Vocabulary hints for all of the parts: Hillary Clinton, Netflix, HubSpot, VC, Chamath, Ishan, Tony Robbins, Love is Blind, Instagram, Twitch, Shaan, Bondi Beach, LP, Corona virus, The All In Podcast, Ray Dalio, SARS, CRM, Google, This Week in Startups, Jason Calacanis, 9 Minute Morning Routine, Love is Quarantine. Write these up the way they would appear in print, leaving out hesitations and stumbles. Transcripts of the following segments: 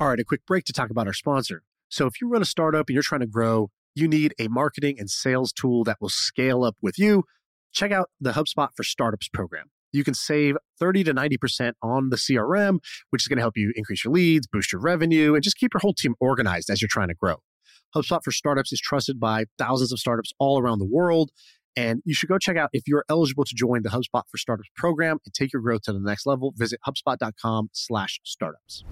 All right, a quick break to talk about our sponsor. So if you run a startup and you're trying to grow, you need a marketing and sales tool that will scale up with you. Check out the HubSpot for Startups program. You can save 30 to 90% on the CRM, which is going to help you increase your leads, boost your revenue, and just keep your whole team organized as you're trying to grow. HubSpot for Startups is trusted by thousands of startups all around the world. And you should go check out if you're eligible to join the HubSpot for Startups program and take your growth to the next level. Visit HubSpot.com/startups.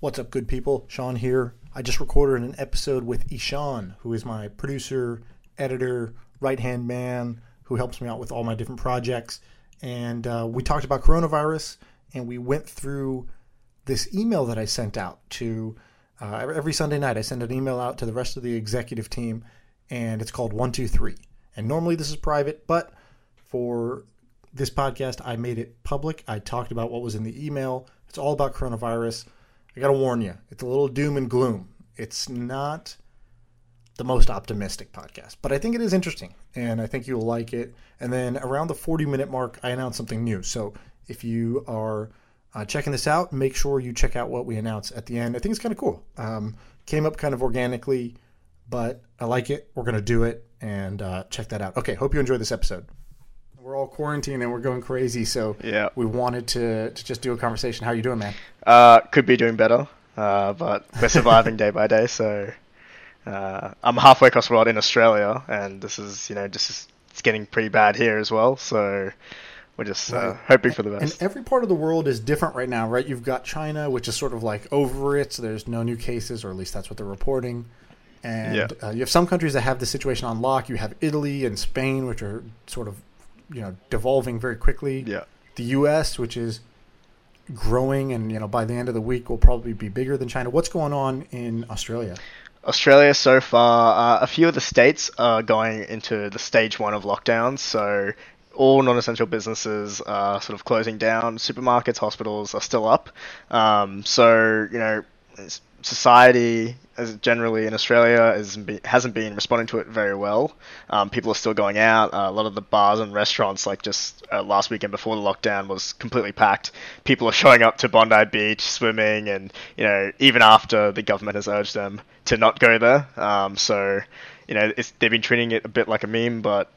What's up, good people? Shaan here. I just recorded an episode with Ishan, who is my producer, editor, right-hand man, who helps me out with all my different projects. And we talked about coronavirus, and we went through this email that I sent out to every Sunday night. I send an email out to the rest of the executive team, and it's called 123. And normally this is private, but for this podcast, I made it public. I talked about what was in the email. It's all about coronavirus. I gotta warn you, it's a little doom and gloom. It's not the most optimistic podcast, but I think it is interesting, and I think you'll like it. And then around the 40-minute mark, I announced something new. So if you are checking this out, make sure you check out what we announce at the end. I think it's kind of cool. Came up kind of organically, but I like it. We're gonna do it, and check that out. Okay, hope you enjoy this episode. We're all quarantined and we're going crazy, so yeah. We wanted to just do a conversation. How you doing, man? Could be doing better, but we're surviving day by day. So I'm halfway across the world in Australia, and this is, it's getting pretty bad here as well. So we're just hoping for the best. And every part of the world is different right now, right? You've got China, which is sort of like over it, so there's no new cases, or at least that's what they're reporting. And you have some countries that have the situation on lock. You have Italy and Spain, which are sort of devolving very quickly. Yeah. The U.S., which is growing, and by the end of the week will probably be bigger than China. What's going on in Australia? Australia so far, a few of the states are going into the stage one of lockdowns. So all non-essential businesses are sort of closing down. Supermarkets, hospitals are still up. Society as generally in Australia hasn't been responding to it very well. People are still going out. A lot of the bars and restaurants, like just last weekend before the lockdown, was completely packed. People are showing up to Bondi Beach, swimming, and even after the government has urged them to not go there. They've been treating it a bit like a meme, but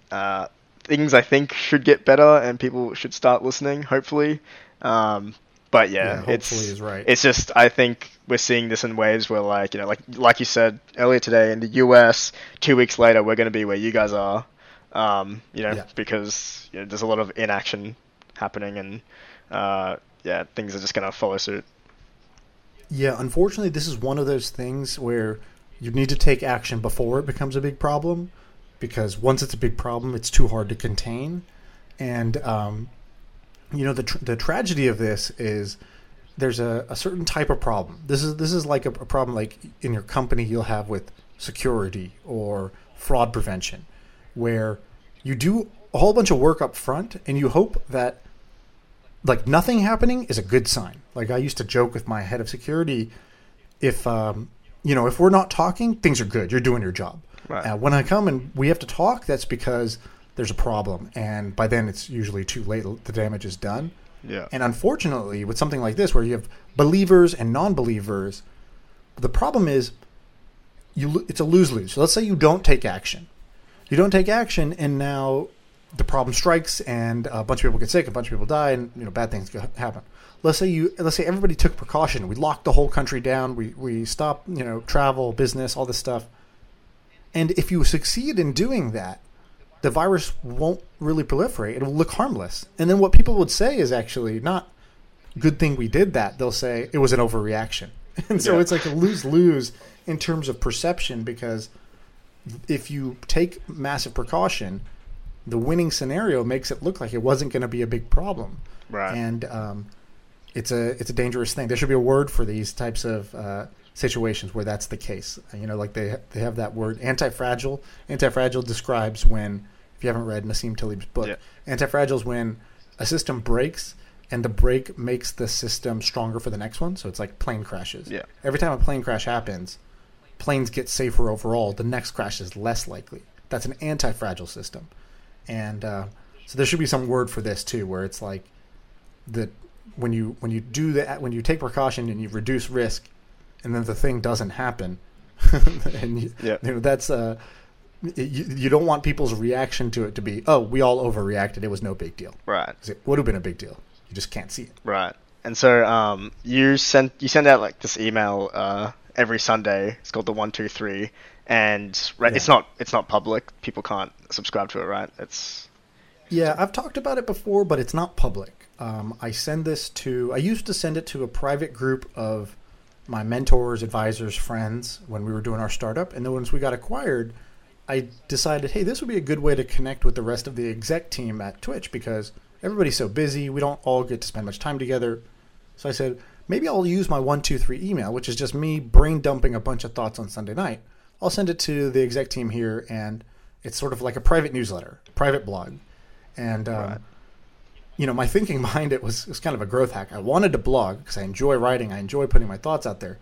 things I think should get better, and people should start listening, hopefully. But it's just, I think we're seeing this in waves where like you said earlier today, in the US, 2 weeks later, we're going to be where you guys are, because there's a lot of inaction happening, and things are just going to follow suit. Yeah, unfortunately, this is one of those things where you need to take action before it becomes a big problem, because once it's a big problem, it's too hard to contain. And the tragedy of this is there's a certain type of problem. This is like a problem like in your company you'll have with security or fraud prevention, where you do a whole bunch of work up front and you hope that like nothing happening is a good sign. Like I used to joke with my head of security, if we're not talking, things are good. You're doing your job. Right. When I come and we have to talk, that's because there's a problem, and by then it's usually too late. The damage is done. Yeah. And unfortunately, with something like this, where you have believers and non-believers, the problem is it's a lose-lose. So let's say you don't take action. You don't take action, and now the problem strikes, and a bunch of people get sick, a bunch of people die, and bad things happen. Let's say everybody took precaution. We locked the whole country down. We stopped travel, business, all this stuff. And if you succeed in doing that, the virus won't really proliferate. It'll look harmless. And then what people would say is actually not good thing we did that. They'll say it was an overreaction. And so it's like a lose-lose in terms of perception, because if you take massive precaution, the winning scenario makes it look like it wasn't going to be a big problem. Right. And it's a dangerous thing. There should be a word for these types of situations where that's the case. They have that word anti-fragile. Anti-fragile describes when, if you haven't read Nassim Taleb's book, anti-fragile is when a system breaks and the break makes the system stronger for the next one. So it's like plane crashes. Yeah. Every time a plane crash happens, planes get safer overall, the next crash is less likely. That's an anti-fragile system. And so there should be some word for this too, where it's like that when you do that, when you take precaution and you reduce risk, and then the thing doesn't happen, and you know, that's you don't want people's reaction to it to be, oh, we all overreacted, it was no big deal. Right. It would have been a big deal. You just can't see it. Right. And so you send out like this email every Sunday. It's called the 123, and it's not public. People can't subscribe to it, right? Yeah, I've talked about it before, but it's not public. I used to send it to a private group of my mentors, advisors, friends when we were doing our startup. And then once we got acquired, I decided, hey, this would be a good way to connect with the rest of the exec team at Twitch because everybody's so busy. We don't all get to spend much time together. So I said, maybe I'll use my 123 email, which is just me brain dumping a bunch of thoughts on Sunday night. I'll send it to the exec team here, and it's sort of like a private newsletter, private blog. And, you know, my thinking behind it was kind of a growth hack. I wanted to blog because I enjoy writing. I enjoy putting my thoughts out there.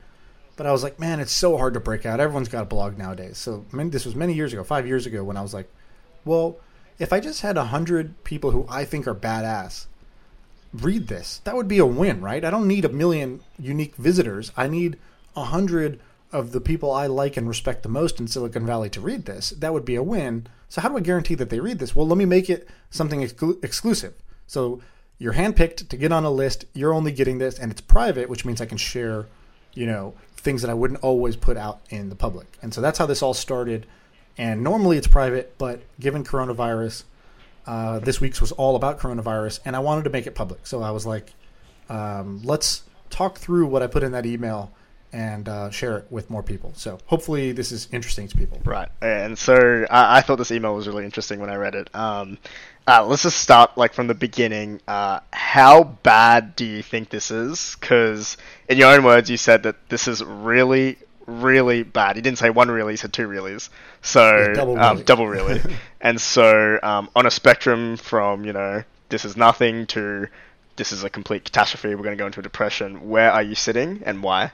But I was like, man, it's so hard to break out. Everyone's got a blog nowadays. So this was many years ago, 5 years ago, when I was like, well, if I just had 100 people who I think are badass read this, that would be a win, right? I don't need 1 million unique visitors. I need 100 of the people I like and respect the most in Silicon Valley to read this. That would be a win. So how do I guarantee that they read this? Well, let me make it something exclusive. So you're handpicked to get on a list. You're only getting this, and it's private, which means I can share, you know, things that I wouldn't always put out in the public. And so that's how this all started. And normally it's private, but given coronavirus, this week's was all about coronavirus, and I wanted to make it public. So I was like, let's talk through what I put in that email and share it with more people. So hopefully this is interesting to people. Right. And so I thought this email was really interesting when I read it. Let's just start like from the beginning. How bad do you think this is? Because in your own words, you said that this is really, really bad. You didn't say one really, you said two reallys. So double really. And so on a spectrum from, you know, this is nothing to this is a complete catastrophe, we're going to go into a depression, where are you sitting and why?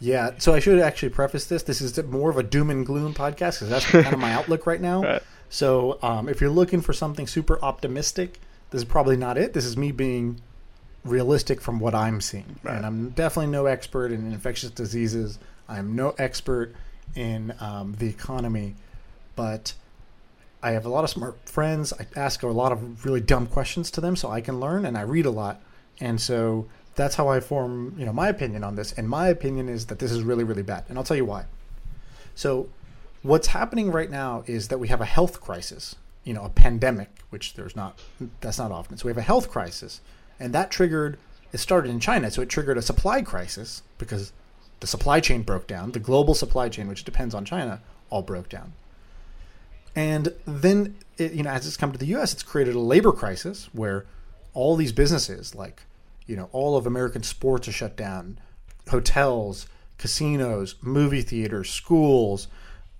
Yeah, so I should actually preface this. This is more of a doom and gloom podcast because that's kind of my outlook right now. Right. So if you're looking for something super optimistic, this is probably not it. This is me being realistic from what I'm seeing. Right. And I'm definitely no expert in infectious diseases. I'm no expert in the economy. But I have a lot of smart friends. I ask a lot of really dumb questions to them so I can learn, and I read a lot. And so that's how I form, you know, my opinion on this. And my opinion is that this is really, really bad. And I'll tell you why. So what's happening right now is that we have a health crisis, you know, a pandemic, which that's not often. So we have a health crisis, and that it started in China. So it triggered a supply crisis because the supply chain broke down. The global supply chain, which depends on China, all broke down. And then, you know, as it's come to the U.S., it's created a labor crisis where all these businesses like, you know, all of American sports are shut down, hotels, casinos, movie theaters, schools,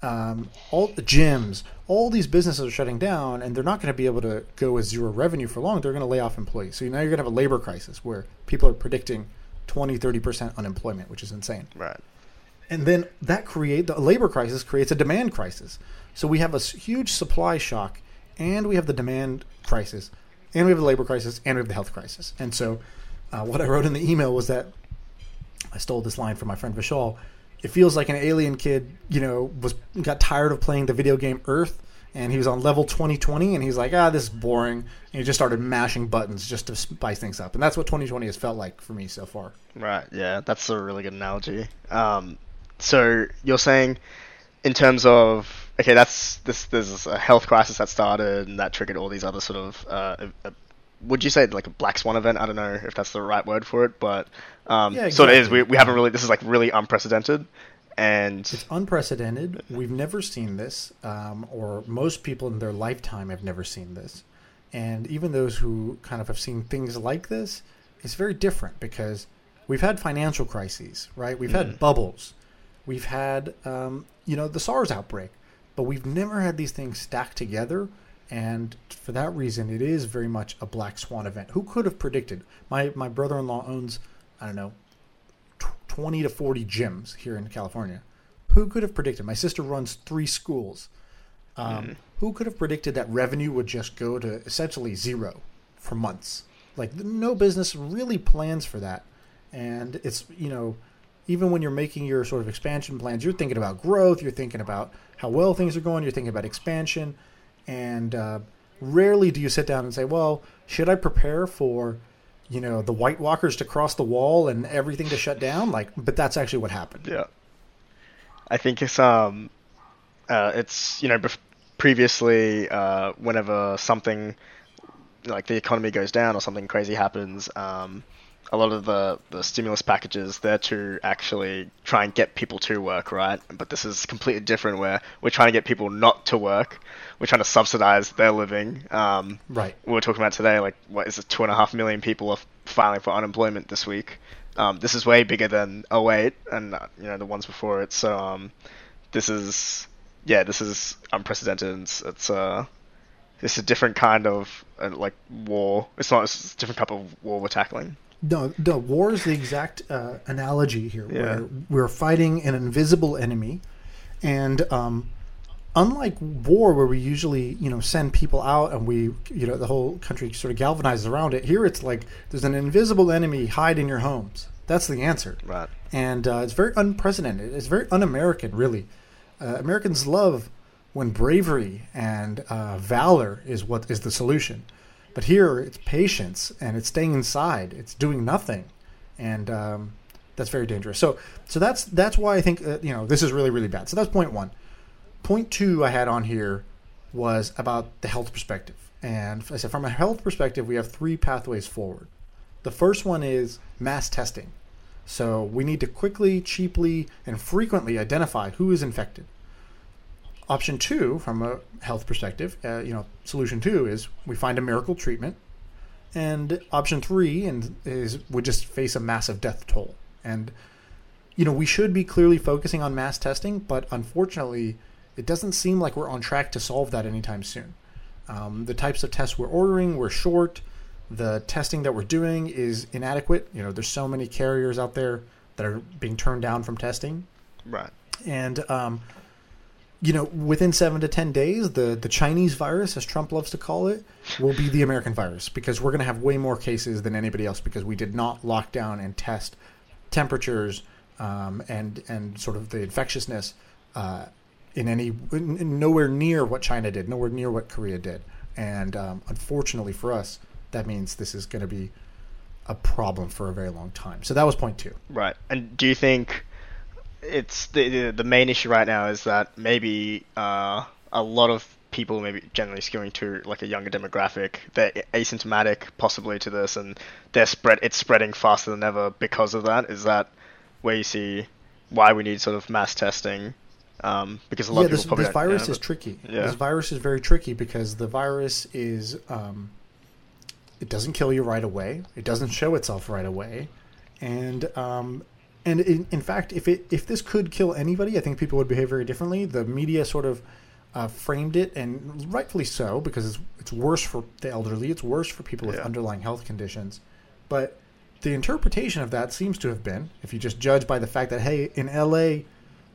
all the gyms, all these businesses are shutting down, and they're not going to be able to go with zero revenue for long. They're going to lay off employees. So now you're going to have a labor crisis where people are predicting 20, 30% unemployment, which is insane. Right. And then the labor crisis creates a demand crisis. So we have a huge supply shock, and we have the demand crisis, and we have the labor crisis, and we have the health crisis. And so what I wrote in the email was that I stole this line from my friend Vishal. It feels like an alien kid, you know, got tired of playing the video game Earth, and he was on level 2020, and he's like, this is boring. And he just started mashing buttons just to spice things up. And that's what 2020 has felt like for me so far. Right. Yeah, that's a really good analogy. So you're saying in terms of, okay, there's a health crisis that started, and that triggered all these other sort of would you say like a black swan event? I don't know if that's the right word for it, but exactly. Sort of is. We haven't really, this is like really unprecedented. And it's unprecedented. We've never seen this, or most people in their lifetime have never seen this. And even those who kind of have seen things like this, it's very different because we've had financial crises, right? We've had bubbles. We've had, you know, the SARS outbreak, but we've never had these things stacked together. And for that reason, it is very much a black swan event. Who could have predicted? My brother-in-law owns, I don't know, 20 to 40 gyms here in California. Who could have predicted? My sister runs 3 schools. Who could have predicted that revenue would just go to essentially zero for months? Like, no business really plans for that. And it's, you know, even when you're making your sort of expansion plans, you're thinking about growth, you're thinking about how well things are going, you're thinking about expansion. And rarely do you sit down and say, well, should I prepare for, you know, the White Walkers to cross the wall and everything to shut down? Like, but that's actually what happened. Yeah. I think it's, you know, previously, whenever something like the economy goes down or something crazy happens, a lot of the stimulus packages, they're to actually try and get people to work, right? But this is completely different, where we're trying to get people not to work. We're trying to subsidize their living. Right. We were talking about today, like, what is it, 2.5 million people are filing for unemployment this week. This is way bigger than 2008 and, you know, the ones before it. So this is unprecedented. It's a different kind of, like, war. It's a different type of war we're tackling. No, war is the exact analogy here, where we're fighting an invisible enemy. And unlike war, where we usually, you know, send people out and we, you know, the whole country sort of galvanizes around it, here it's like there's an invisible enemy, hide in your homes. That's the answer. Right. And it's very unprecedented. It's very un-American, really. Americans love when bravery and valor is what is the solution. But here, it's patience, and it's staying inside. It's doing nothing, and that's very dangerous. So that's why I think you know, this is really, really bad. So that's point one. Point two I had on here was about the health perspective, and I said from a health perspective, we have 3 pathways forward. The first one is mass testing. So we need to quickly, cheaply, and frequently identify who is infected. Option 2, from a health perspective, solution 2 is we find a miracle treatment, and option 3 is we just face a massive death toll. And, you know, we should be clearly focusing on mass testing, but unfortunately, it doesn't seem like we're on track to solve that anytime soon. The types of tests we're ordering, we're short. The testing that we're doing is inadequate. You know, there's so many carriers out there that are being turned down from testing. Right. And you know, within 7 to 10 days, the Chinese virus, as Trump loves to call it, will be the American virus, because we're going to have way more cases than anybody else because we did not lock down and test temperatures and sort of the infectiousness in nowhere near what China did, nowhere near what Korea did. And unfortunately for us, that means this is going to be a problem for a very long time. So that was point 2. Right. And do you think it's the main issue right now is that maybe a lot of people maybe generally skewing to like a younger demographic, they're asymptomatic possibly to this, and it's spreading faster than ever because of that? Is that where you see why we need sort of mass testing? Because a lot of people probably this virus is tricky. Yeah. This virus is very tricky because the virus is it doesn't kill you right away. It doesn't show itself right away, and in fact, if this could kill anybody, I think people would behave very differently. The media sort of framed it, and rightfully so, because it's worse for the elderly. It's worse for people with underlying health conditions. But the interpretation of that seems to have been, if you just judge by the fact that, hey, in LA,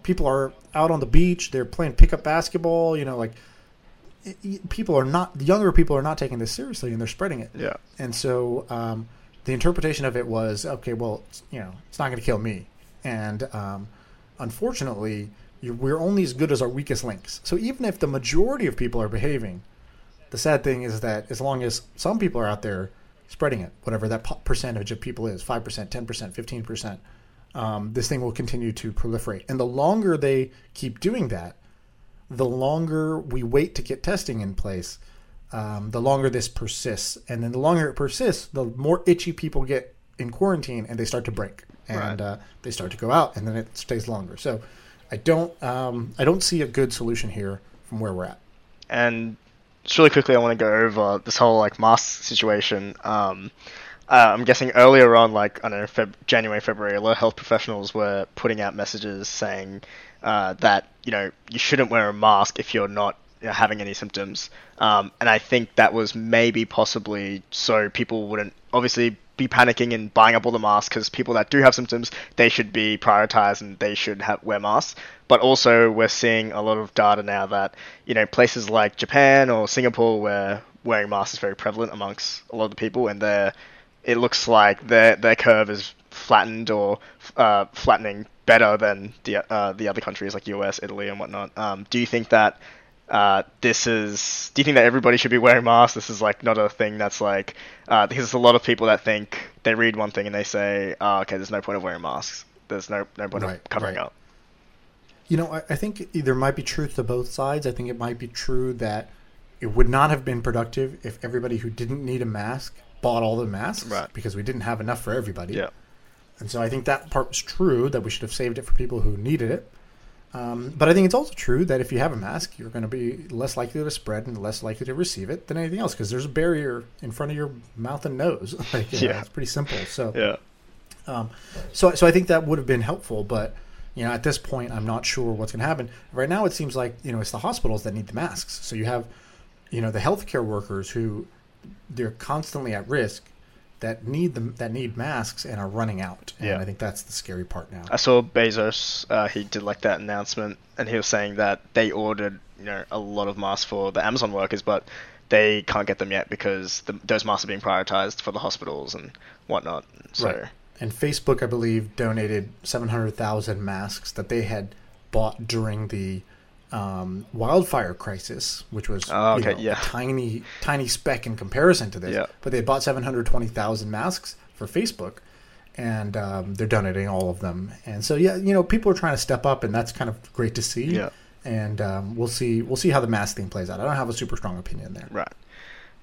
people are out on the beach, they're playing pickup basketball, you know, like younger people are not taking this seriously, and they're spreading it. Yeah. And so the interpretation of it was, okay, well, you know, it's not going to kill me. And unfortunately, we're only as good as our weakest links. So even if the majority of people are behaving, the sad thing is that as long as some people are out there spreading it, whatever that percentage of people is, 5%, 10%, 15%, this thing will continue to proliferate. And the longer they keep doing that, the longer we wait to get testing in place, the longer this persists. And then the longer it persists, the more itchy people get in quarantine, and they start to break, and right. They start to go out, and then it stays longer. So I don't see a good solution here from where we're at. And just really quickly, I want to go over this whole like mask situation. I'm guessing earlier on, like, I don't know, January, February, a lot of health professionals were putting out messages saying that, you know, you shouldn't wear a mask if you're not having any symptoms, and I think that was maybe possibly so people wouldn't obviously be panicking and buying up all the masks, because people that do have symptoms, they should be prioritized and they should wear masks. But also we're seeing a lot of data now that, you know, places like Japan or Singapore where wearing masks is very prevalent amongst a lot of the people, and it looks like their curve is flattened or flattening better than the other countries like US, Italy and whatnot. Do you think that do you think that everybody should be wearing masks? This is like not a thing that's like, there's a lot of people that think they read one thing and they say, oh, okay, there's no point of wearing masks. There's no point of covering up. You know, I think there might be truth to both sides. I think it might be true that it would not have been productive if everybody who didn't need a mask bought all the masks, right, because we didn't have enough for everybody. Yeah. And so I think that part was true, that we should have saved it for people who needed it. But I think it's also true that if you have a mask, you're going to be less likely to spread and less likely to receive it than anything else, because there's a barrier in front of your mouth and nose. Like, you know, it's pretty simple. So, so I think that would have been helpful. But, you know, at this point, I'm not sure what's going to happen. Right now, it seems like, you know, it's the hospitals that need the masks. So you have, you know, the healthcare workers who they're constantly at risk, that need them, that need masks and are running out. And I think that's the scary part now. I saw Bezos, he did like that announcement, and he was saying that they ordered, you know, a lot of masks for the Amazon workers, but they can't get them yet because those masks are being prioritized for the hospitals and whatnot. So. Right. And Facebook, I believe, donated 700,000 masks that they had bought during the wildfire crisis, which was a tiny speck in comparison to this, but they bought 720,000 masks for Facebook, and they're donating all of them. And so, you know, people are trying to step up, and that's kind of great to see. Yeah. And we'll see how the mask thing plays out. I don't have a super strong opinion there. Right.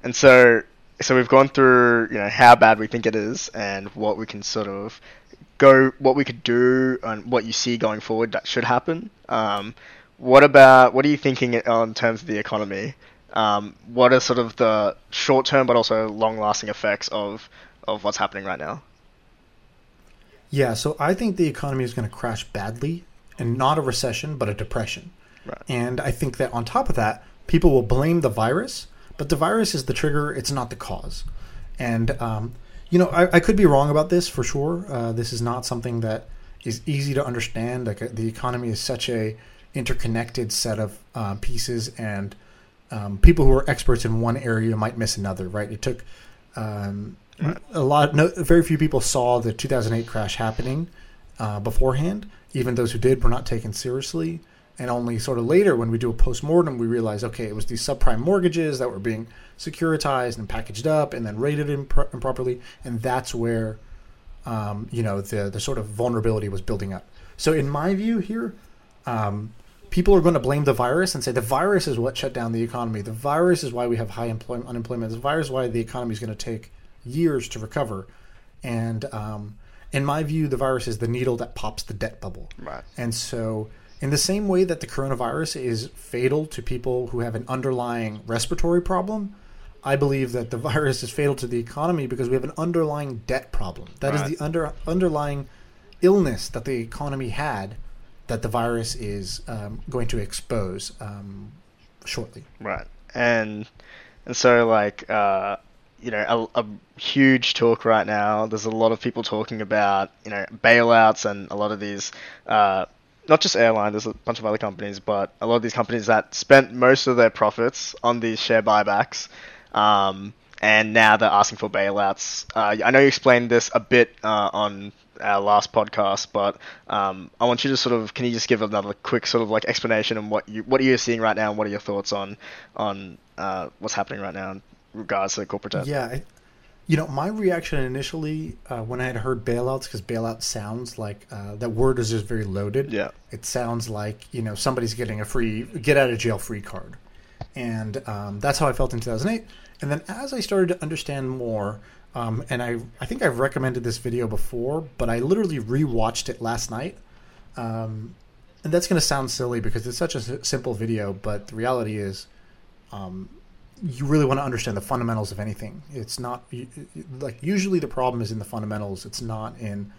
And so we've gone through, you know, how bad we think it is and what we can sort of what we could do and what you see going forward that should happen. What are you thinking in terms of the economy? What are sort of the short-term but also long-lasting effects of what's happening right now? Yeah, so I think the economy is going to crash badly, and not a recession but a depression. Right. And I think that on top of that, people will blame the virus, but the virus is the trigger. It's not the cause. And, you know, I could be wrong about this for sure. This is not something that is easy to understand. Like, the economy is such a interconnected set of pieces, and people who are experts in one area might miss another, right? It took very few people saw the 2008 crash happening beforehand. Even those who did were not taken seriously. And only sort of later, when we do a postmortem, we realize, okay, it was these subprime mortgages that were being securitized and packaged up and then rated improperly. And that's where, you know, the sort of vulnerability was building up. So in my view here, people are going to blame the virus and say the virus is what shut down the economy. The virus is why we have high unemployment. The virus is why the economy is going to take years to recover. And in my view, the virus is the needle that pops the debt bubble. Right. And so in the same way that the coronavirus is fatal to people who have an underlying respiratory problem, I believe that the virus is fatal to the economy because we have an underlying debt problem. That is the underlying illness that the economy had, that the virus is going to expose shortly. Right. And so, like, you know, a huge talk right now. There's a lot of people talking about, you know, bailouts and a lot of these, not just airline, there's a bunch of other companies, but a lot of these companies that spent most of their profits on these share buybacks, and now they're asking for bailouts. I know you explained this a bit on our last podcast, but I want you to sort of, can you just give another quick sort of like explanation on what are you seeing right now, and what are your thoughts on what's happening right now in regards to corporate debt? Yeah, you know, my reaction initially when I had heard bailouts, because bailout sounds like that word is just very loaded. Yeah, it sounds like, you know, somebody's getting a free get out of jail free card, and that's how I felt in 2008. And then as I started to understand more. And I think I've recommended this video before, but I literally rewatched it last night. And that's going to sound silly because it's such a simple video, but the reality is you really want to understand the fundamentals of anything. It's not like usually the problem is in the fundamentals. It's not in,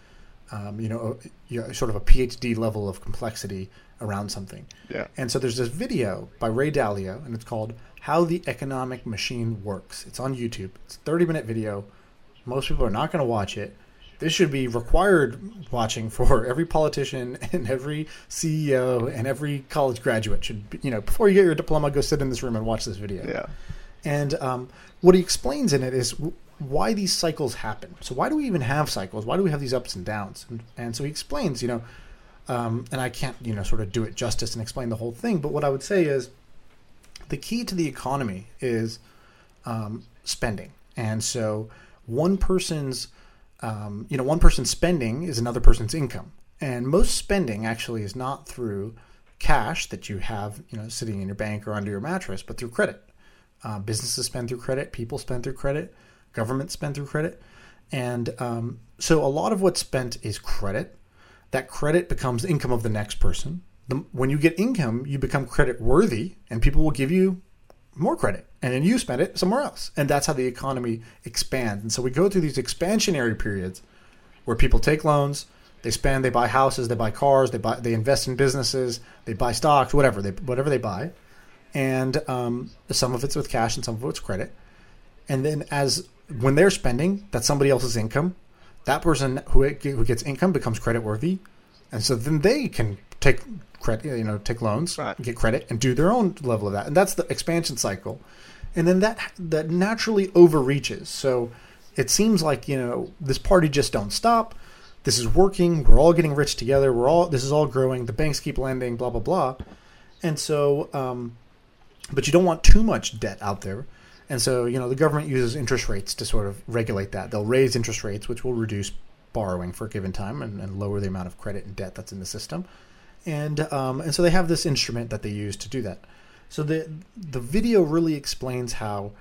sort of a PhD level of complexity around something. Yeah. And so there's this video by Ray Dalio, and it's called How the Economic Machine Works. It's on YouTube. It's a 30-minute video. Most people are not going to watch it. This should be required watching for every politician and every CEO and every college graduate. Should be, you know, before you get your diploma, go sit in this room and watch this video. Yeah. And what he explains in it is why these cycles happen. So why do we even have cycles? Why do we have these ups and downs? And so he explains, you know, and I can't, you know, sort of do it justice and explain the whole thing. But what I would say is the key to the economy is spending. And so one person's, you know, one person's spending is another person's income. And most spending actually is not through cash that you have, you know, sitting in your bank or under your mattress, but through credit. Businesses spend through credit. People spend through credit. Governments spend through credit. And so a lot of what's spent is credit. That credit becomes income of the next person. When you get income, you become credit worthy, and people will give you more credit, and then you spend it somewhere else. And that's how the economy expands. And so we go through these expansionary periods where people take loans, they spend, they buy houses, they buy cars, they invest in businesses, they buy stocks, whatever they buy. And some of it's with cash and some of it's credit. And then when they're spending, that's somebody else's income. That person who gets income becomes credit worthy. And so then they can take credit, you know, take loans, right, get credit, and do their own level of that. And that's the expansion cycle. And then that naturally overreaches. So it seems like, you know, this party just don't stop. This is working. We're all getting rich together. This is all growing. The banks keep lending, blah, blah, blah. And so, but you don't want too much debt out there. And so, you know, the government uses interest rates to sort of regulate that. They'll raise interest rates, which will reduce borrowing for a given time and lower the amount of credit and debt that's in the system. And so they have this instrument that they use to do that. So the video really explains how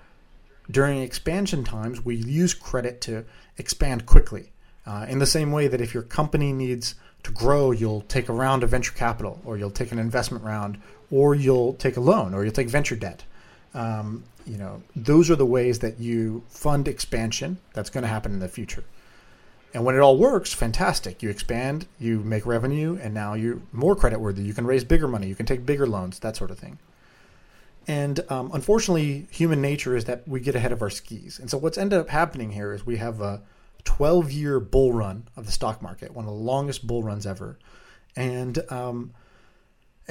during expansion times, we use credit to expand quickly. In the same way that if your company needs to grow, you'll take a round of venture capital, or you'll take an investment round, or you'll take a loan, or you'll take venture debt. You know, those are the ways that you fund expansion that's going to happen in the future. And when it all works, fantastic. You expand, you make revenue, and now you're more creditworthy. You can raise bigger money. You can take bigger loans, that sort of thing. And unfortunately, human nature is that we get ahead of our skis. And so what's ended up happening here is we have a 12-year bull run of the stock market, one of the longest bull runs ever. And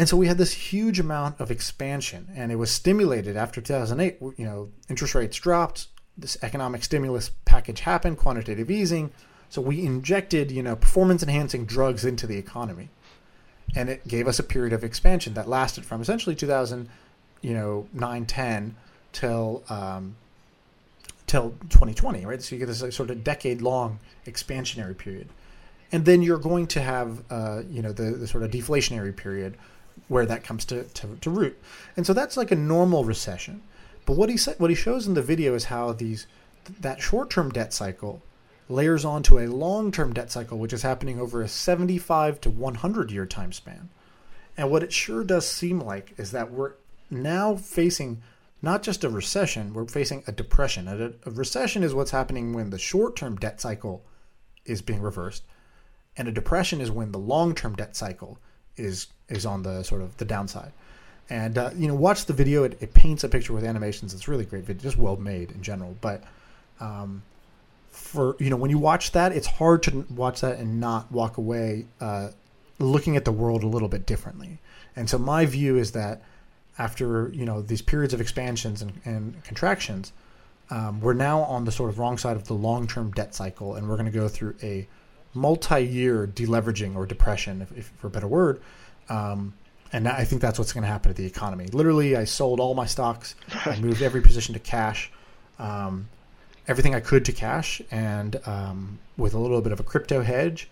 so we had this huge amount of expansion, and it was stimulated after 2008. You know, interest rates dropped. This economic stimulus package happened, quantitative easing. So we injected, you know, performance-enhancing drugs into the economy, and it gave us a period of expansion that lasted from essentially 2009-10 till 2020, right? So you get this like, sort of decade-long expansionary period, and then you're going to have, you know, the sort of deflationary period where that comes to root, and so that's like a normal recession. But what he shows in the video is how that short-term debt cycle layers onto a long-term debt cycle, which is happening over a 75 to 100-year time span. And what it sure does seem like is that we're now facing not just a recession, we're facing a depression. A recession is what's happening when the short-term debt cycle is being reversed, and a depression is when the long-term debt cycle is on the sort of the downside. And, you know, watch the video. It paints a picture with animations. It's really great video, just well made in general. But, for, you know, when you watch that, it's hard to watch that and not walk away looking at the world a little bit differently. And so my view is that after, you know, these periods of expansions and contractions, we're now on the sort of wrong side of the long-term debt cycle, and we're going to go through a multi-year deleveraging or depression, if for a better word. And I think that's what's going to happen to the economy. Literally, I sold all my stocks. I moved every position to cash. Everything I could to cash, and with a little bit of a crypto hedge.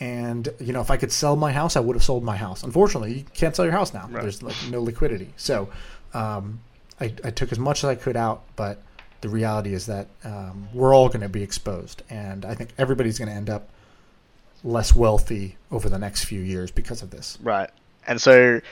And, you know, if I could sell my house, I would have sold my house. Unfortunately, you can't sell your house now. Right. There's like no liquidity. So I took as much as I could out, but the reality is that we're all going to be exposed. And I think everybody's going to end up less wealthy over the next few years because of this. Right. And so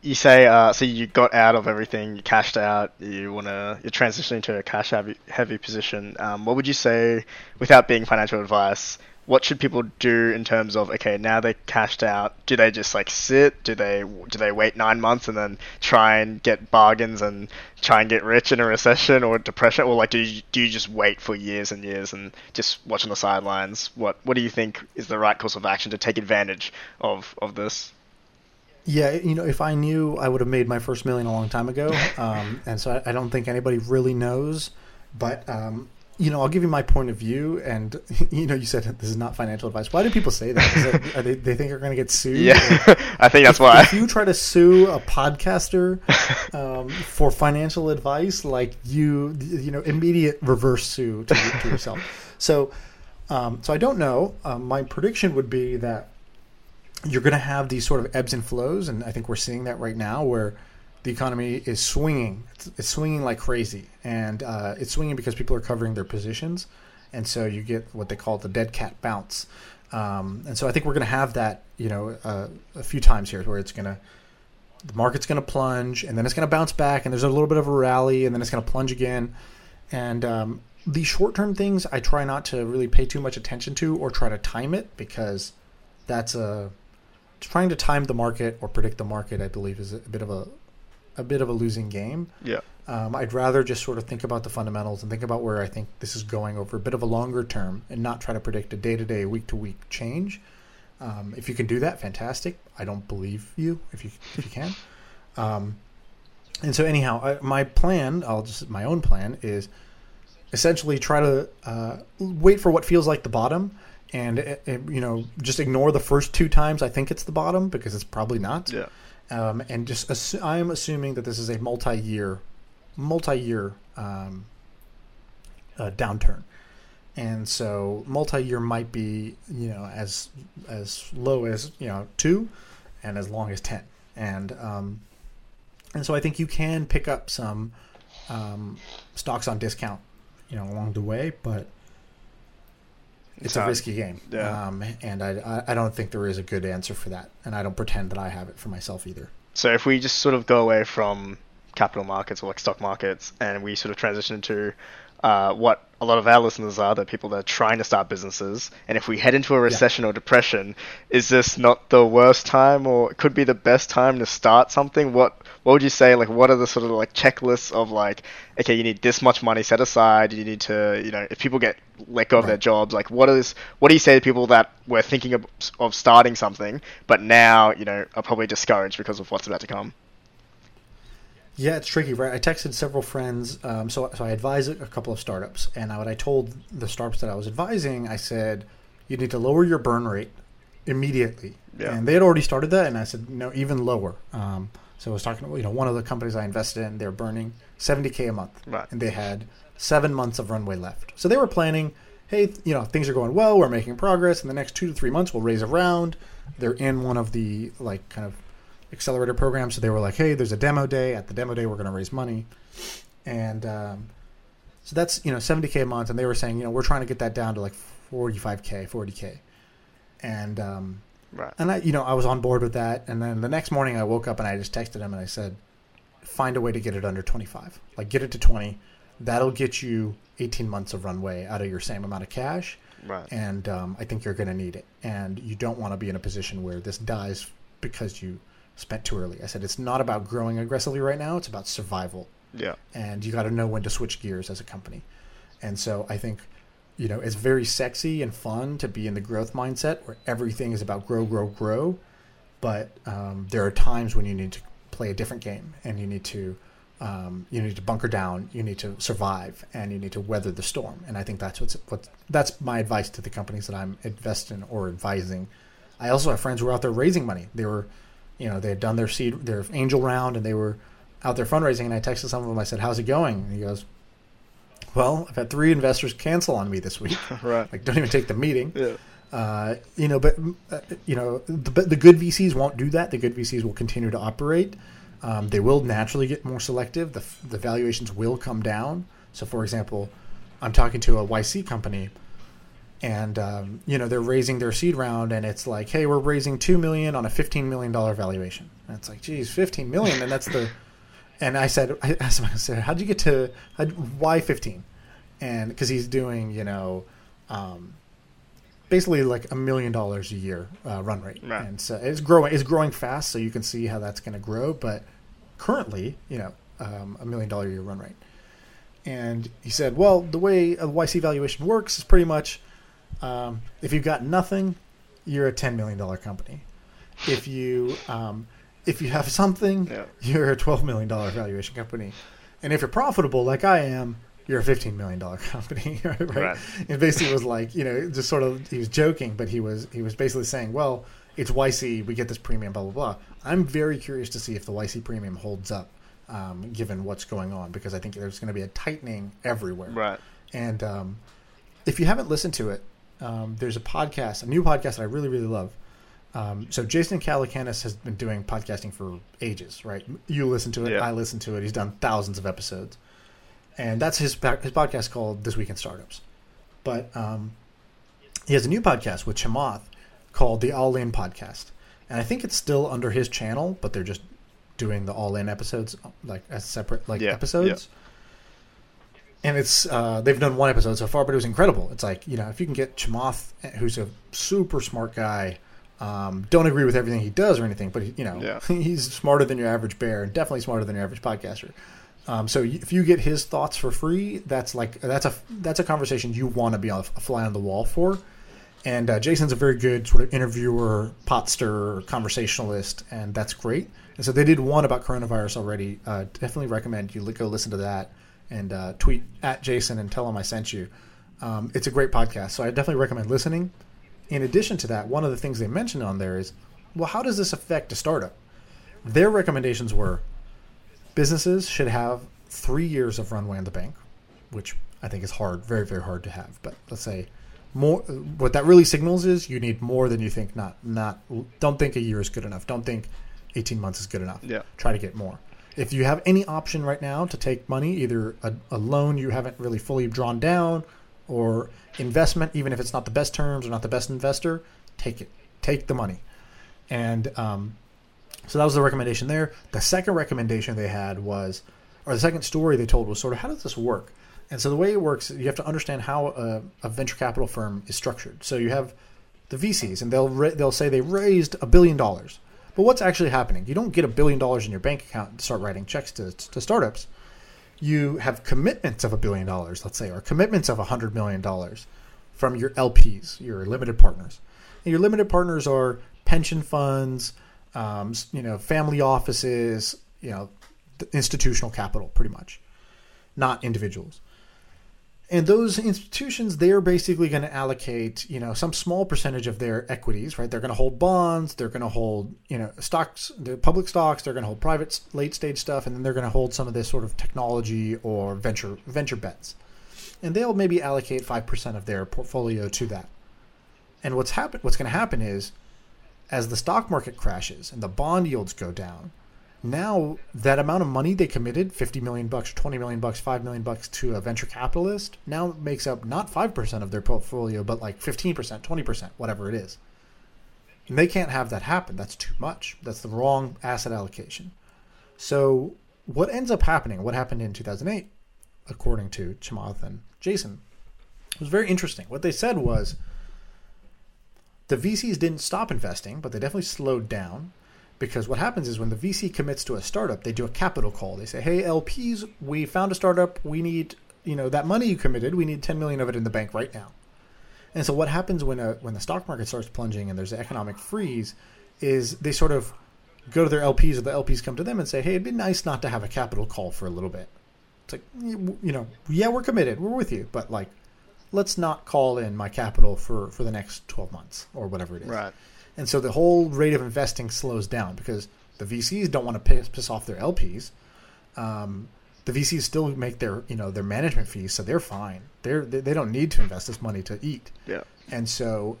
you say, so you got out of everything, you cashed out, you're transitioning to a cash heavy position. What would you say, without being financial advice, what should people do in terms of, okay, now they're cashed out, do they just like sit, do they wait 9 months and then try and get bargains and try and get rich in a recession or depression, or like do you just wait for years and years and just watch on the sidelines? What do you think is the right course of action to take advantage of this? Yeah, you know, if I knew, I would have made my first million a long time ago. And so I don't think anybody really knows, but you know, I'll give you my point of view, and you know, you said this is not financial advice. Why do people say that? Is that are they think you're going to get sued? Yeah, I think that's why. If you try to sue a podcaster for financial advice, like you know, immediate reverse sue to yourself. So I don't know. My prediction would be that you're going to have these sort of ebbs and flows, and I think we're seeing that right now, where the economy is swinging. It's swinging like crazy, and it's swinging because people are covering their positions, and so you get what they call the dead cat bounce. And so I think we're going to have that, you know, a few times here, where the market's going to plunge, and then it's going to bounce back, and there's a little bit of a rally, and then it's going to plunge again. And the short-term things, I try not to really pay too much attention to, or try to time it, because that's trying to time the market or predict the market, I believe, is a bit of a losing game. Yeah. I'd rather just sort of think about the fundamentals and think about where I think this is going over a bit of a longer term, and not try to predict a day-to-day, week-to-week change. If you can do that, fantastic. I don't believe you if you can. And so anyhow, my own plan is essentially try to wait for what feels like the bottom, and you know, just ignore the first two times I think it's the bottom, because it's probably not. Yeah. And just I'm assuming that this is a multi-year downturn, and so multi-year might be, you know, as low as, you know, 2, and as long as 10, and so I think you can pick up some stocks on discount, you know, along the way, but it's a risky game, yeah. And I don't think there is a good answer for that, and I don't pretend that I have it for myself either. So if we just sort of go away from capital markets or like stock markets, and we sort of transition to what a lot of our listeners are, the people that are trying to start businesses, and if we head into a recession or depression, is this not the worst time, or it could be the best time to start something? What would you say, like, what are the sort of like checklists of like, okay, you need this much money set aside, you need to, you know, if people get let go of their jobs, like what do you say to people that were thinking of starting something, but now, you know, are probably discouraged because of what's about to come? Yeah, it's tricky, right? I texted several friends. So I advised a couple of startups, and what I told the startups that I was advising, I said, you need to lower your burn rate immediately. Yeah. And they had already started that, and I said, no, even lower. So I was talking to, you know, one of the companies I invested in, they're burning $70K a month, right, and they had 7 months of runway left. So they were planning, hey, you know, things are going well, we're making progress. In the next 2 to 3 months, we'll raise a round. They're in one of the like kind of accelerator programs, so they were like, hey, there's a demo day. At the demo day, we're going to raise money, and so that's, you know, $70K a month. And they were saying, you know, we're trying to get that down to like $40K, and right. And I, you know, I was on board with that. And then the next morning I woke up and I just texted him and I said, find a way to get it under 25, like get it to 20. That'll get you 18 months of runway out of your same amount of cash. Right. And I think you're going to need it. And you don't want to be in a position where this dies because you spent too early. I said, it's not about growing aggressively right now. It's about survival. Yeah. And you got to know when to switch gears as a company. And so I think, you know, it's very sexy and fun to be in the growth mindset where everything is about grow. But there are times when you need to play a different game, and you need to bunker down, you need to survive, and you need to weather the storm. And I think that's that's my advice to the companies that I'm invested in or advising. I also have friends who are out there raising money. They were, you know, they had done their angel round, and they were out there fundraising. And I texted some of them. I said, how's it going? And he goes, well, I've had 3 investors cancel on me this week. Right. Like, don't even take the meeting. Yeah. You know, but, you know, the good VCs won't do that. The good VCs will continue to operate. They will naturally get more selective. The valuations will come down. So, for example, I'm talking to a YC company, and, you know, they're raising their seed round, and it's like, hey, we're raising $2 million on a $15 million valuation. And it's like, geez, $15 million, and that's the... And I asked him, I said, how'd you get to, why 15? And because he's doing, you know, basically like $1 million a year run rate. Right. And so it's growing fast. So you can see how that's going to grow. but currently, you know, $1 million a year run rate. And he said, well, the way a YC valuation works is pretty much if you've got nothing, you're a $10 million company. If you have something, you're a $12 million valuation company. And if you're profitable, like I am, you're a $15 million company. Right? And basically it was like, you know, just sort of, he was joking, but he was basically saying, well, it's YC, we get this premium, blah, blah, blah. I'm very curious to see if the YC premium holds up, given what's going on, because I think there's going to be a tightening everywhere. Right. And if you haven't listened to it, there's a new podcast that I really, really love. So Jason Calacanis has been doing podcasting for ages, right? You listen to it. Yeah. I listen to it. He's done thousands of episodes. And that's his podcast called This Week in Startups. But he has a new podcast with Chamath called The All In Podcast. And I think it's still under his channel, but they're just doing the All In episodes like as separate episodes. Yeah. And it's they've done one episode so far, but it was incredible. It's like, you know, if you can get Chamath, who's a super smart guy, don't agree with everything he does or anything, but he's smarter than your average bear and definitely smarter than your average podcaster. So if you get his thoughts for free, that's a conversation you want to be a fly on the wall for. And Jason's a very good sort of interviewer, pot stirrer, conversationalist, and that's great. And so they did one about coronavirus already. Definitely recommend you go listen to that and tweet at Jason and tell him I sent you. It's a great podcast, so I definitely recommend listening. In addition to that, one of the things they mentioned on there is, well, how does this affect a startup? Their recommendations were businesses should have 3 years of runway in the bank, which I think is hard, very, very hard to have. But let's say more. What that really signals is you need more than you think. Not. Don't think a year is good enough. Don't think 18 months is good enough. Yeah. Try to get more. If you have any option right now to take money, either a loan you haven't really fully drawn down, or investment, even if it's not the best terms or not the best investor, take it. Take the money. And so that was the recommendation there. The second recommendation they had was, or the second story they told was sort of, how does this work? And so the way it works, you have to understand how a venture capital firm is structured. So you have the VCs, and they'll say they raised $1 billion. But what's actually happening? You don't get $1 billion in your bank account and start writing checks to startups. You have commitments of $1 billion, let's say, or commitments of $100 million from your LPs, your limited partners. And your limited partners are pension funds, family offices, institutional capital, pretty much, not individuals. And those institutions, they're basically going to allocate, some small percentage of their equities, right? They're going to hold bonds, they're going to hold, stocks, the public stocks, they're going to hold private late stage stuff, and then they're going to hold some of this sort of technology or venture bets. And they'll maybe allocate 5% of their portfolio to that. And what's going to happen is, as the stock market crashes and the bond yields go down, now that amount of money they committed, $50 million, $20 million, $5 million to a venture capitalist, now makes up not 5% of their portfolio, but like 15%, 20%, whatever it is. And they can't have that happen. That's too much. That's the wrong asset allocation. So what ends up happening, what happened in 2008, according to Chamath and Jason, was very interesting. What they said was the VCs didn't stop investing, but they definitely slowed down. Because what happens is when the VC commits to a startup, they do a capital call. They say, hey, LPs, we found a startup. We need, that money you committed. We need 10 million of it in the bank right now. And so what happens when the stock market starts plunging and there's an economic freeze is they sort of go to their LPs, or the LPs come to them and say, hey, it'd be nice not to have a capital call for a little bit. It's like, yeah, we're committed. We're with you. But like, let's not call in my capital for the next 12 months or whatever it is. Right. And so the whole rate of investing slows down because the VCs don't want to piss off their LPs. The VCs still make their management fees, so they're fine. They don't need to invest this money to eat. Yeah. And so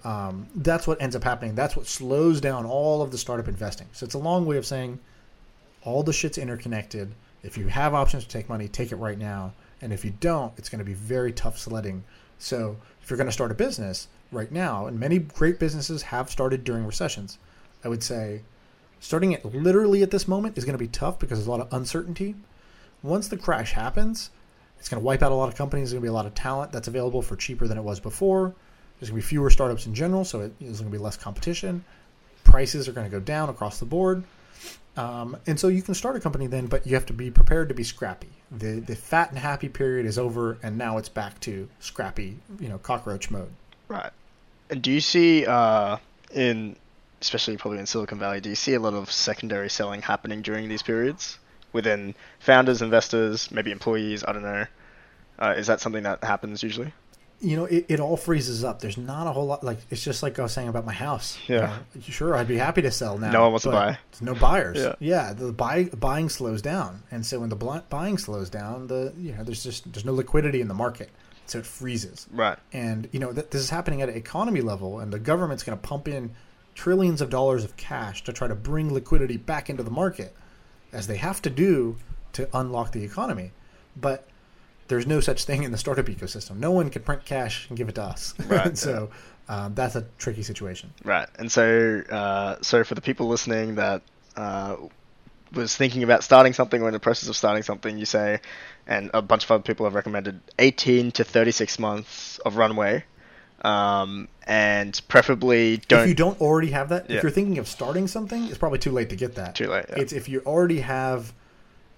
that's what ends up happening. That's what slows down all of the startup investing. So it's a long way of saying all the shit's interconnected. If you have options to take money, take it right now. And if you don't, it's going to be very tough sledding. So if you're going to start a business right now, and many great businesses have started during recessions, I would say starting it literally at this moment is going to be tough because there's a lot of uncertainty. Once the crash happens, it's going to wipe out a lot of companies. There's going to be a lot of talent that's available for cheaper than it was before. There's going to be fewer startups in general, so there's going to be less competition. Prices are going to go down across the board. And so you can start a company then, but you have to be prepared to be scrappy. The fat and happy period is over, and now it's back to scrappy, cockroach mode. Right. And do you see especially probably in Silicon Valley, do you see a lot of secondary selling happening during these periods within founders, investors, maybe employees? I don't know. Is that something that happens usually? It all freezes up. There's not a whole lot. It's just like I was saying about my house. Yeah. Sure, I'd be happy to sell now. No one wants to buy. There's no buyers. Yeah. The buying slows down, and so when the buying slows down, there's no liquidity in the market, so it freezes. Right. And this is happening at an economy level, and the government's going to pump in trillions of dollars of cash to try to bring liquidity back into the market, as they have to do to unlock the economy, but there's no such thing in the startup ecosystem. No one can print cash and give it to us. Right. So that's a tricky situation. Right. And so for the people listening that was thinking about starting something or in the process of starting something, you say, and a bunch of other people have recommended 18 to 36 months of runway. And preferably don't. If you don't already have that, if you're thinking of starting something, it's probably too late to get that. Too late. Yeah. It's if you already have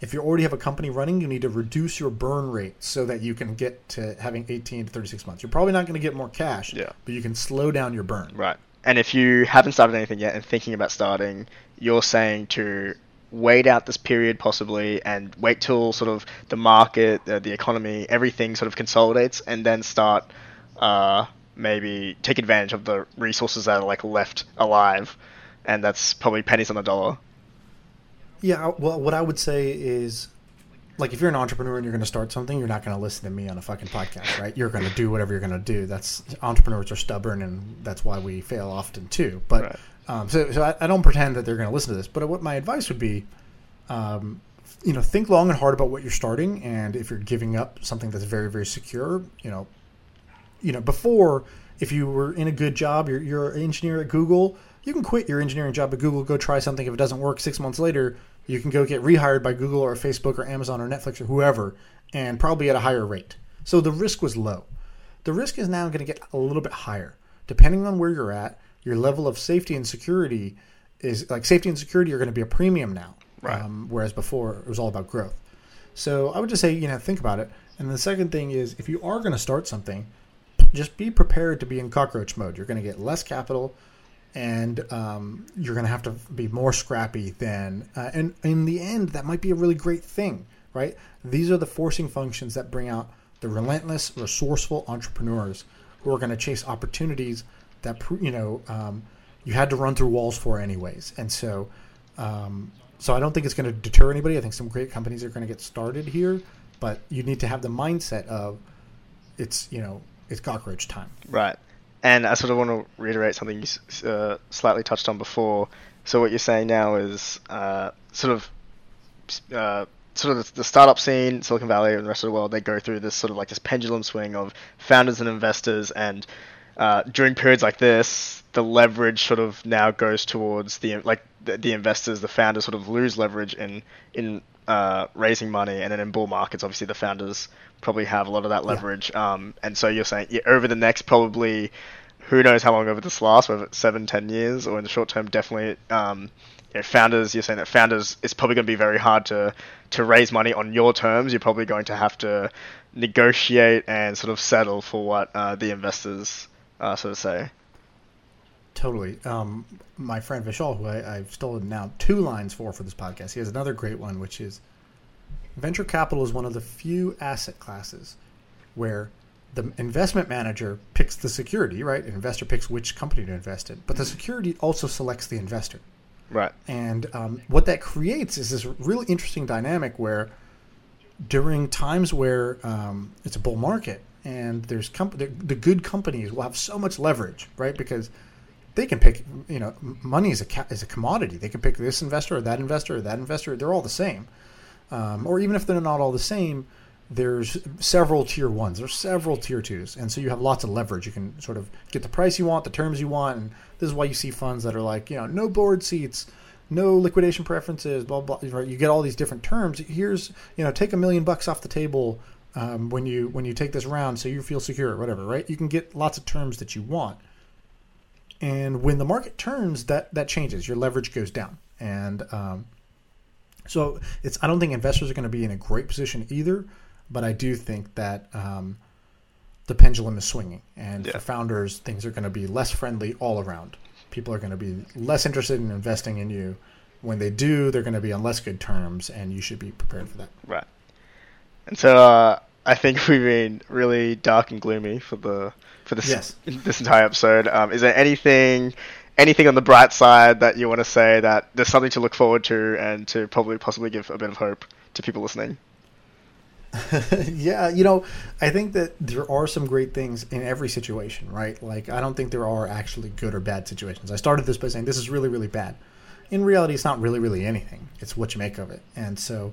a company running, you need to reduce your burn rate so that you can get to having 18 to 36 months. You're probably not going to get more cash, but you can slow down your burn. Right. And if you haven't started anything yet and thinking about starting, you're saying to wait out this period possibly and wait till sort of the market, the economy, everything sort of consolidates, and then start maybe take advantage of the resources that are left alive. And that's probably pennies on the dollar. Yeah, well, what I would say is, if you're an entrepreneur and you're going to start something, you're not going to listen to me on a fucking podcast, right? You're going to do whatever you're going to do. That's entrepreneurs are stubborn, and that's why we fail often too. But right. So I don't pretend that they're going to listen to this. But what my advice would be, think long and hard about what you're starting, and if you're giving up something that's very, very secure, before, if you were in a good job, you're an engineer at Google. You can quit your engineering job at Google, go try something. If it doesn't work 6 months later, you can go get rehired by Google or Facebook or Amazon or Netflix or whoever, and probably at a higher rate. So the risk was low. The risk is now going to get a little bit higher. Depending on where you're at, your level of safety and security are going to be a premium now. Right. Whereas before it was all about growth. So I would just say, think about it. And the second thing is, if you are going to start something, just be prepared to be in cockroach mode. You're going to get less capital, and you're going to have to be more scrappy than and in the end, that might be a really great thing, right? These are the forcing functions that bring out the relentless, resourceful entrepreneurs who are going to chase opportunities that you had to run through walls for anyways. And so so I don't think it's going to deter anybody. I think some great companies are going to get started here, but you need to have the mindset of it's cockroach time. Right. And I sort of want to reiterate something you slightly touched on before. So what you're saying now is sort of the startup scene, Silicon Valley and the rest of the world, they go through this sort of this pendulum swing of founders and investors. And during periods like this, the leverage sort of now goes towards the investors. The founders sort of lose leverage in raising money, and then in bull markets, obviously the founders probably have a lot of that leverage. Yeah. And so you're saying over the next probably, who knows how long over this lasts, whether it's 7-10 years or in the short term, definitely founders. You're saying that founders, it's probably going to be very hard to raise money on your terms. You're probably going to have to negotiate and sort of settle for what the investors sort of say. Totally. My friend Vishal, who I've stolen now 2 lines for this podcast, he has another great one, which is venture capital is one of the few asset classes where the investment manager picks the security, right? An investor picks which company to invest in, but the security also selects the investor. Right. And what that creates is this really interesting dynamic where during times where it's a bull market and there's the good companies will have so much leverage, right? Because they can pick, money is a commodity. They can pick this investor or that investor or that investor. They're all the same. Or even if they're not all the same, there's several tier ones. There's several tier twos. And so you have lots of leverage. You can sort of get the price you want, the terms you want. And this is why you see funds that are no board seats, no liquidation preferences, blah, blah, blah. You get all these different terms. Here's, take $1 million bucks off the table when you take this round, so you feel secure, whatever, right? You can get lots of terms that you want. And when the market turns, that changes. Your leverage goes down. And so I don't think investors are going to be in a great position either, but I do think that the pendulum is swinging. And for founders, things are going to be less friendly all around. People are going to be less interested in investing in you. When they do, they're going to be on less good terms, and you should be prepared for that. Right. And so I think we've been really dark and gloomy for this entire episode. Is there anything on the bright side that you want to say, that there's something to look forward to and to possibly give a bit of hope to people listening? Yeah, I think that there are some great things in every situation, right? Like, I don't think there are actually good or bad situations. I started this by saying this is really, really bad. In reality, it's not really, really anything. It's what you make of it. And so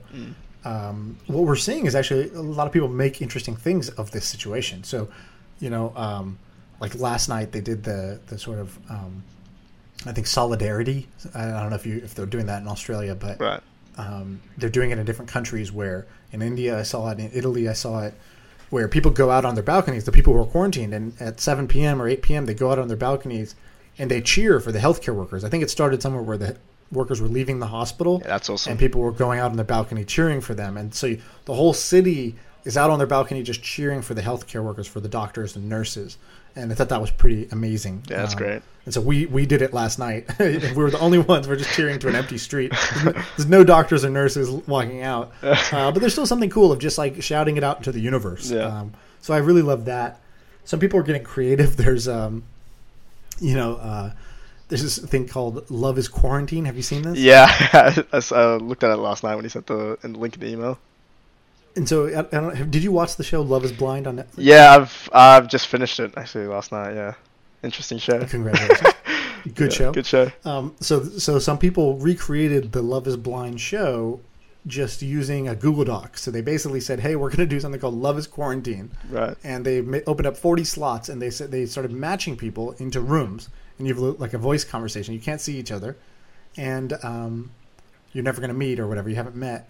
what we're seeing is actually a lot of people make interesting things of this situation. So, like last night they did the sort of, I think, solidarity. I don't know if they're doing that in Australia, but right. They're doing it in different countries, where in India I saw it, in Italy I saw it, where people go out on their balconies, the people who are quarantined, and at 7 p.m. or 8 p.m. they go out on their balconies and they cheer for the healthcare workers. I think it started somewhere where the workers were leaving the hospital. Yeah, that's awesome. And people were going out on the balcony cheering for them. And so the whole city is out on their balcony just cheering for the healthcare workers, for the doctors and nurses. And I thought that was pretty amazing. Yeah, that's great. And so we did it last night. We were the only ones. We're just cheering to an empty street. There's no doctors or nurses walking out. But there's still something cool of just like shouting it out into the universe. Yeah. So I really love that. Some people are getting creative. There's... there's this thing called Love is Quarantine. Have you seen this? Yeah, I looked at it last night when he sent the link in the email. And so, did you watch the show Love is Blind on Netflix? Yeah, I've just finished it actually last night. Yeah, interesting show. Congratulations. Good show. So some people recreated the Love is Blind show just using a Google Doc. So they basically said, hey, we're going to do something called Love is Quarantine. Right. And they opened up 40 slots, and they said they started matching people into rooms. And you have like a voice conversation. You can't see each other. And you're never going to meet or whatever. You haven't met.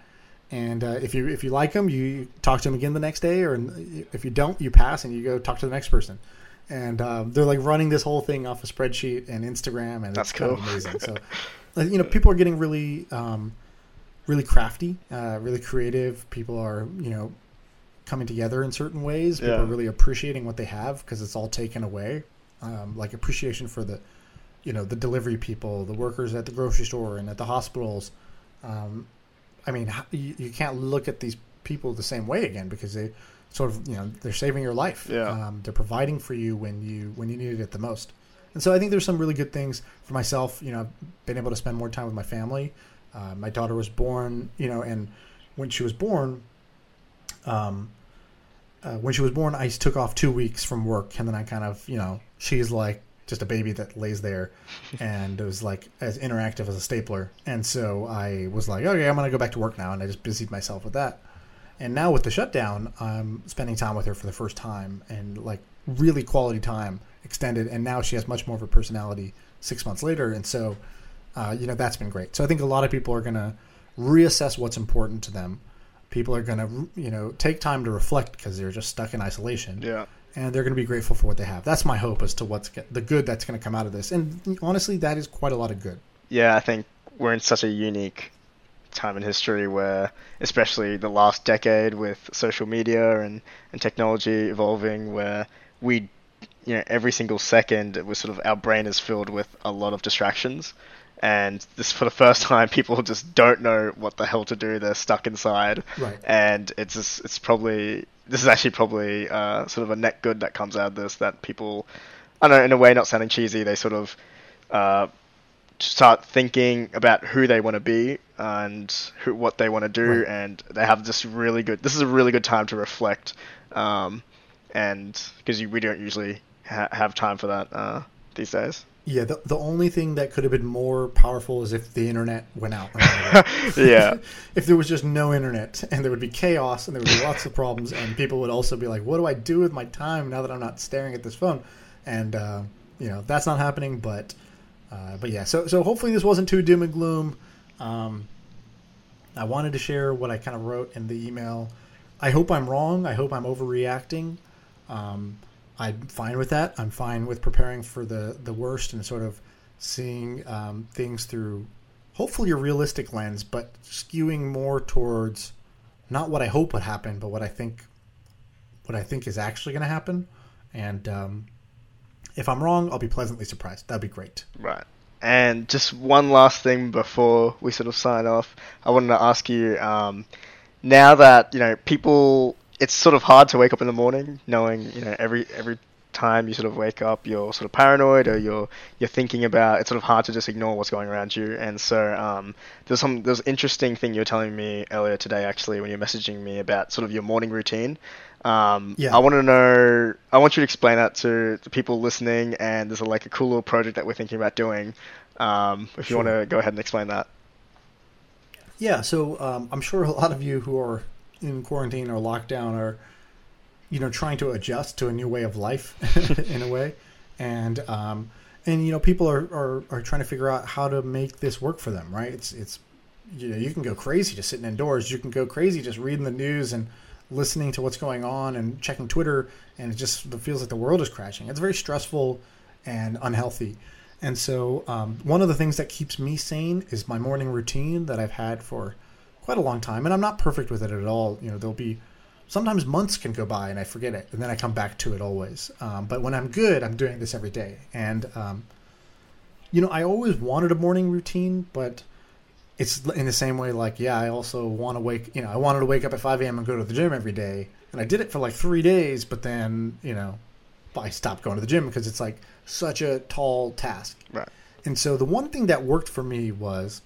And if you like them, you talk to them again the next day. Or if you don't, you pass and you go talk to the next person. And they're like running this whole thing off a spreadsheet and Instagram. And that's cool. Kind of amazing. So, people are getting really... really crafty, really creative. People are, coming together in certain ways. People are really appreciating what they have because it's all taken away. Like appreciation for the, the delivery people, the workers at the grocery store and at the hospitals. You can't look at these people the same way again because they sort of, they're saving your life. Yeah. They're providing for you when you needed it the most. And so I think there's some really good things for myself. I've been able to spend more time with my family. My daughter was born, and when she was born, I took off 2 weeks from work, and then I kind of, she's like just a baby that lays there, and it was like as interactive as a stapler. And so I was like, okay, I'm going to go back to work now. And I just busied myself with that. And now with the shutdown, I'm spending time with her for the first time, and like really quality time extended. And now she has much more of a personality 6 months later. And so that's been great. So I think a lot of people are going to reassess what's important to them. People are going to, take time to reflect because they're just stuck in isolation. Yeah. And they're going to be grateful for what they have. That's my hope as to the good that's going to come out of this. And honestly, that is quite a lot of good. Yeah, I think we're in such a unique time in history where, especially the last decade with social media and technology evolving, where we, every single second, it was sort of our brain is filled with a lot of distractions. And this, for the first time, people just don't know what the hell to do. They're stuck inside, right. And this is actually probably sort of a net good that comes out of this. That people, I don't know, in a way, not sounding cheesy, they sort of start thinking about who they want to be and what they want to do, right. And they have this really good. This is a really good time to reflect, and because we don't usually have time for that these days. Yeah, the only thing that could have been more powerful is if the internet went out. Yeah. If there was just no internet, and there would be chaos, and there would be lots of problems, and people would also be like, what do I do with my time now that I'm not staring at this phone? And, that's not happening, but yeah. So hopefully this wasn't too doom and gloom. I wanted to share what I kind of wrote in the email. I hope I'm wrong. I hope I'm overreacting. I'm fine with that. I'm fine with preparing for the worst and sort of seeing things through hopefully a realistic lens, but skewing more towards not what I hope would happen, but what I think is actually going to happen. And if I'm wrong, I'll be pleasantly surprised. That'd be great. Right. And just one last thing before we sort of sign off, I wanted to ask you, now that, you know, people, it's sort of hard to wake up in the morning knowing, you know, every time you sort of wake up, you're sort of paranoid or you're thinking about, it's sort of hard to just ignore what's going around you. And so there's an interesting thing you were telling me earlier today, actually, when you were messaging me about sort of your morning routine. Yeah. I want you to explain that to the people listening, and there's a cool little project that we're thinking about doing. If you want to go ahead and explain that. Yeah. So, I'm sure a lot of you who are in quarantine or lockdown are, you know, trying to adjust to a new way of life in a way. And, you know, people are trying to figure out how to make this work for them. Right. It's, you know, you can go crazy just sitting indoors. You can go crazy just reading the news and listening to what's going on and checking Twitter, and it just feels like the world is crashing. It's very stressful and unhealthy. And so one of the things that keeps me sane is my morning routine that I've had for quite a long time. And I'm not perfect with it at all. You know, there'll be sometimes months can go by and I forget it, and then I come back to it always. But when I'm good, I'm doing this every day. And, you know, I always wanted a morning routine, but it's in the same way, like, yeah, I also want to I wanted to wake up at 5 a.m. and go to the gym every day. And I did it for 3 days, but then, you know, I stopped going to the gym because it's such a tall task. Right. And so the one thing that worked for me was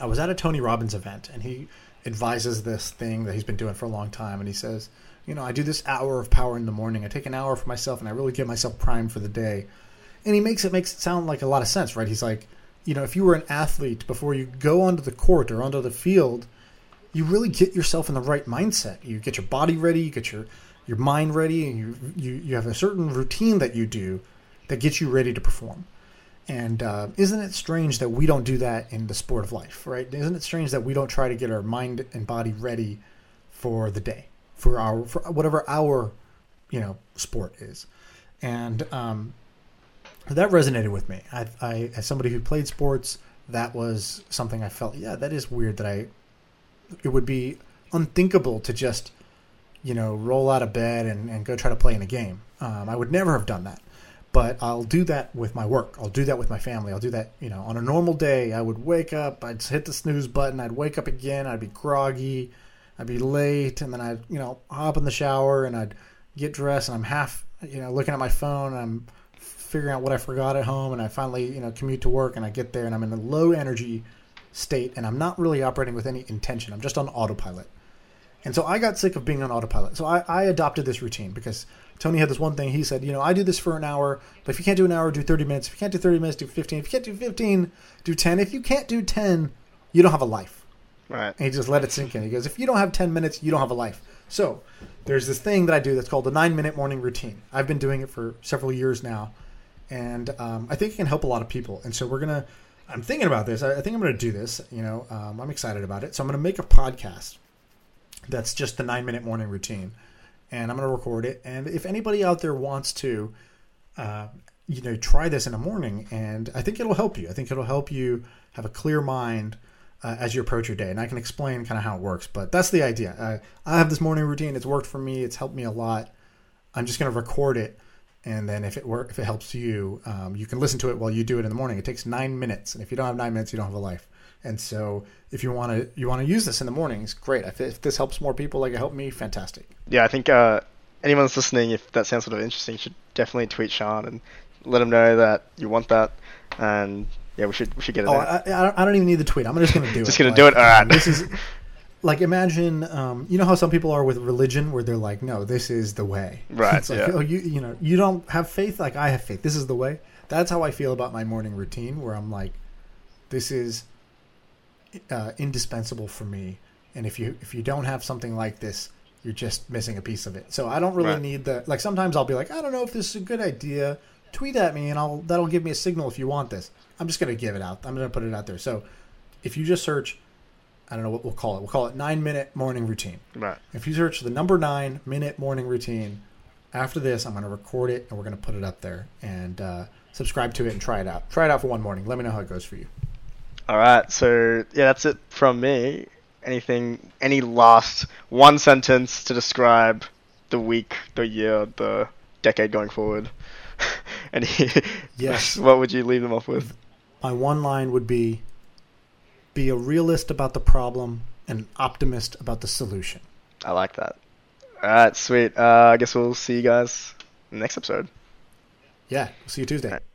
I was at a Tony Robbins event, and he advises this thing that he's been doing for a long time. And he says, you know, I do this hour of power in the morning. I take an hour for myself and I really get myself primed for the day. And he makes it sound like a lot of sense, right? He's like, you know, if you were an athlete, before you go onto the court or onto the field, you really get yourself in the right mindset. You get your body ready, you get your mind ready, and you have a certain routine that you do that gets you ready to perform. And isn't it strange that we don't do that in the sport of life, right? Isn't it strange that we don't try to get our mind and body ready for the day, for whatever our, you know, sport is? And that resonated with me. I, as somebody who played sports, that was something I felt, yeah, that is weird that it would be unthinkable to just, you know, roll out of bed and go try to play in a game. I would never have done that, but I'll do that with my work. I'll do that with my family. I'll do that, you know, on a normal day, I would wake up, I'd hit the snooze button. I'd wake up again. I'd be groggy. I'd be late. And then I'd, you know, hop in the shower and I'd get dressed, and I'm half, you know, looking at my phone, and I'm figuring out what I forgot at home, and I finally, you know, commute to work, and I get there and I'm in a low energy state, and I'm not really operating with any intention. I'm just on autopilot. And so I got sick of being on autopilot. So I adopted this routine because Tony had this one thing. He said, you know, I do this for an hour, but if you can't do an hour, do 30 minutes. If you can't do 30 minutes, do 15. If you can't do 15, do 10. If you can't do 10, you don't have a life. Right. And he just let it sink in. He goes, if you don't have 10 minutes, you don't have a life. So there's this thing that I do that's called the 9-minute morning routine. I've been doing it for several years now. And I think it can help a lot of people. And so I'm thinking about this. I think I'm going to do this. You know, I'm excited about it. So I'm going to make a podcast that's just the 9-minute morning routine, and I'm going to record it. And if anybody out there wants to, you know, try this in the morning, and I think it'll help you. I think it'll help you have a clear mind as you approach your day. And I can explain kind of how it works, but that's the idea. I have this morning routine. It's worked for me. It's helped me a lot. I'm just going to record it. And then if it helps you, you can listen to it while you do it in the morning. It takes 9 minutes. And if you don't have 9 minutes, you don't have a life. And so if you want to use this in the mornings, great. If this helps more people like it helped me, fantastic. Yeah, I think anyone that's listening, if that sounds sort of interesting, should definitely tweet Shaan and let him know that you want that. And yeah, we should get it. Oh, I don't even need the tweet. I'm just going to do it. Just going to do it? All right. This is... imagine, you know how some people are with religion where they're like, no, this is the way. Right. It's like, yeah. Oh, you know, you don't have faith? Like, I have faith. This is the way. That's how I feel about my morning routine, where I'm like, this is indispensable for me. And if you don't have something like this, you're just missing a piece of it. So I don't really need the – sometimes I'll be like, I don't know if this is a good idea. Tweet at me, and that'll give me a signal if you want this. I'm just going to give it out. I'm going to put it out there. So if you just search – I don't know what we'll call it. We'll call it 9-minute morning routine. Right. If you search the number 9-minute morning routine, after this, I'm going to record it and we're going to put it up there and subscribe to it and try it out. Try it out for one morning. Let me know how it goes for you. All right. So yeah, that's it from me. Anything, any last one sentence to describe the week, the year, the decade going forward? And yes, what would you leave them off with? My one line would be a realist about the problem and an optimist about the solution. I like that. All right, sweet. I guess we'll see you guys in the next episode. Yeah, we'll see you Tuesday.